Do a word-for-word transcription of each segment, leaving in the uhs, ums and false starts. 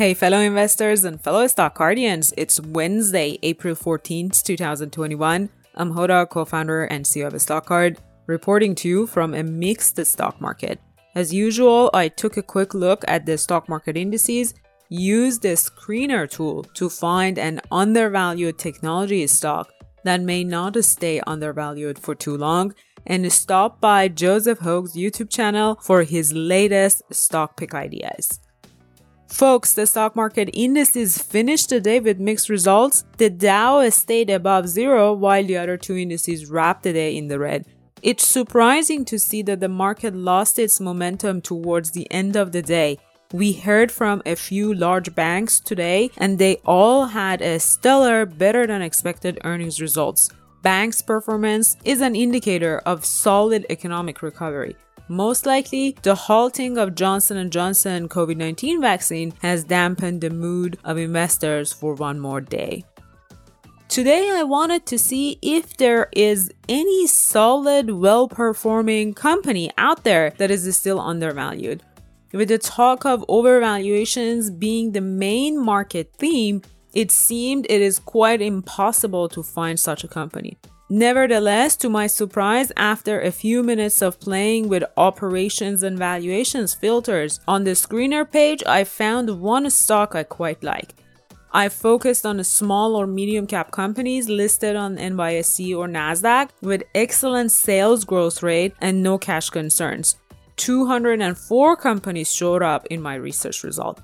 Hey fellow investors and fellow Stockcardians, it's Wednesday, April fourteenth, twenty twenty-one. I'm Hoda, co-founder and C E O of Stock Card, reporting to you from a mixed stock market. As usual, I took a quick look at the stock market indices, used the Screener tool to find an undervalued technology stock that may not stay undervalued for too long, and stopped by Joseph Hogue's YouTube channel for his latest stock pick ideas. Folks, the stock market indices finished the day with mixed results. The Dow stayed above zero while the other two indices wrapped the day in the red. It's surprising to see that the market lost its momentum towards the end of the day. We heard from a few large banks today and they all had a stellar, better than expected earnings results. Banks' performance is an indicator of solid economic recovery. Most likely, the halting of Johnson and Johnson COVID nineteen vaccine has dampened the mood of investors for one more day. Today, I wanted to see if there is any solid, well-performing company out there that is still undervalued. With the talk of overvaluations being the main market theme, it seemed it is quite impossible to find such a company. Nevertheless, to my surprise, after a few minutes of playing with operations and valuations filters on the Screener page, I found one stock I quite like. I focused on small or medium cap companies listed on N Y S E or NASDAQ with excellent sales growth rate and no cash concerns. two hundred four companies showed up in my research result.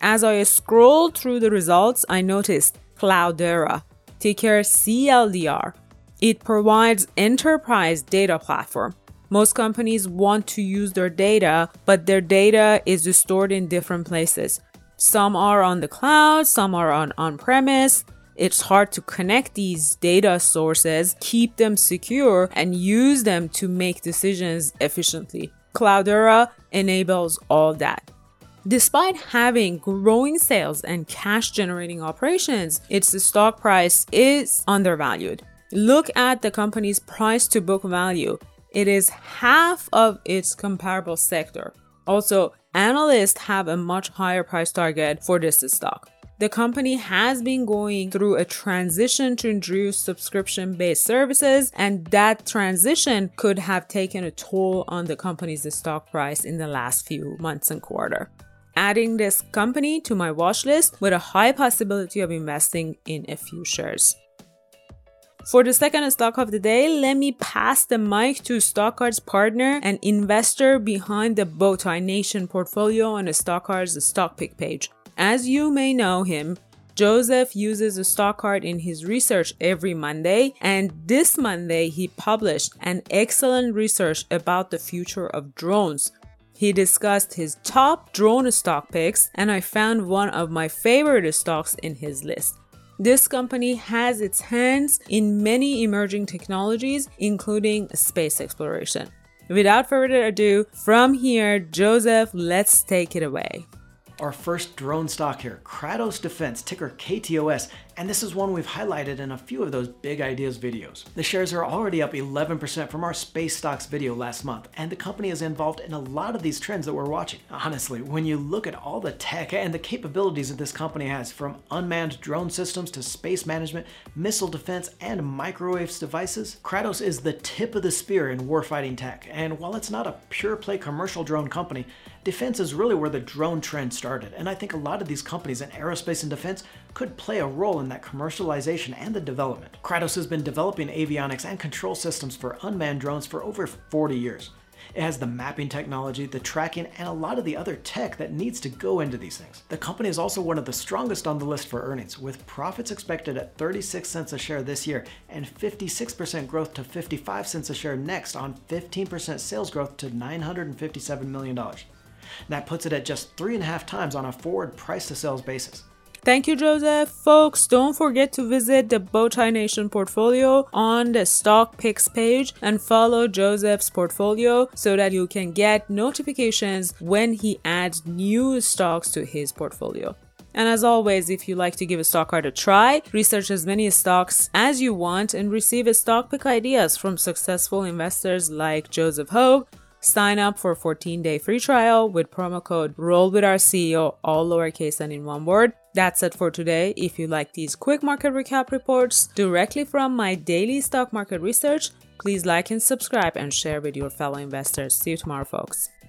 As I scrolled through the results, I noticed Cloudera, ticker C L D R. It provides enterprise data platform. Most companies want to use their data, but their data is stored in different places. Some are on the cloud, some are on on-premise. It's hard to connect these data sources, keep them secure, and use them to make decisions efficiently. Cloudera enables all that. Despite having growing sales and cash-generating operations, its stock price is undervalued. Look at the company's price to book value. It is half of its comparable sector. Also, analysts have a much higher price target for this stock. The company has been going through a transition to introduce subscription-based services, and that transition could have taken a toll on the company's stock price in the last few months and quarter. Adding this company to my watch list with a high possibility of investing in a few shares. For the second stock of the day, let me pass the mic to Stock Card's partner and investor behind the Bowtie Nation portfolio on Stock Card's stock pick page. As you may know him, Joseph uses a Stock Card in his research every Monday, and this Monday he published an excellent research about the future of drones. He discussed his top drone stock picks, and I found one of my favorite stocks in his list. This company has its hands in many emerging technologies, including space exploration. Without further ado, from here, Joseph, let's take it away. Our first drone stock here, Kratos Defense, ticker K T O S, and this is one we've highlighted in a few of those big ideas videos. The shares are already up eleven percent from our space stocks video last month, and the company is involved in a lot of these trends that we're watching. Honestly, when you look at all the tech and the capabilities that this company has, from unmanned drone systems to space management, missile defense, and microwaves devices, Kratos is the tip of the spear in warfighting tech. And while it's not a pure play commercial drone company, defense is really where the drone trend started, and I think a lot of these companies in aerospace and defense could play a role in that commercialization and the development. Kratos has been developing avionics and control systems for unmanned drones for over forty years. It has the mapping technology, the tracking, and a lot of the other tech that needs to go into these things. The company is also one of the strongest on the list for earnings, with profits expected at thirty-six cents a share this year and fifty-six percent growth to fifty-five cents a share next on fifteen percent sales growth to nine hundred fifty-seven million dollars. That puts it at just three and a half times on a forward price to sales basis. Thank you, Joseph. Folks, don't forget to visit the Bowtie Nation portfolio on the Stock Picks page and follow Joseph's portfolio so that you can get notifications when he adds new stocks to his portfolio. And as always, if you like to give a stock card a try, research as many stocks as you want and receive stock pick ideas from successful investors like Joseph Hogue. Sign up for a fourteen day free trial with promo code ROLLWITHOURCEO, all lowercase and in one word. That's it for today. If you like these quick market recap reports directly from my daily stock market research, please like and subscribe and share with your fellow investors. See you tomorrow, folks.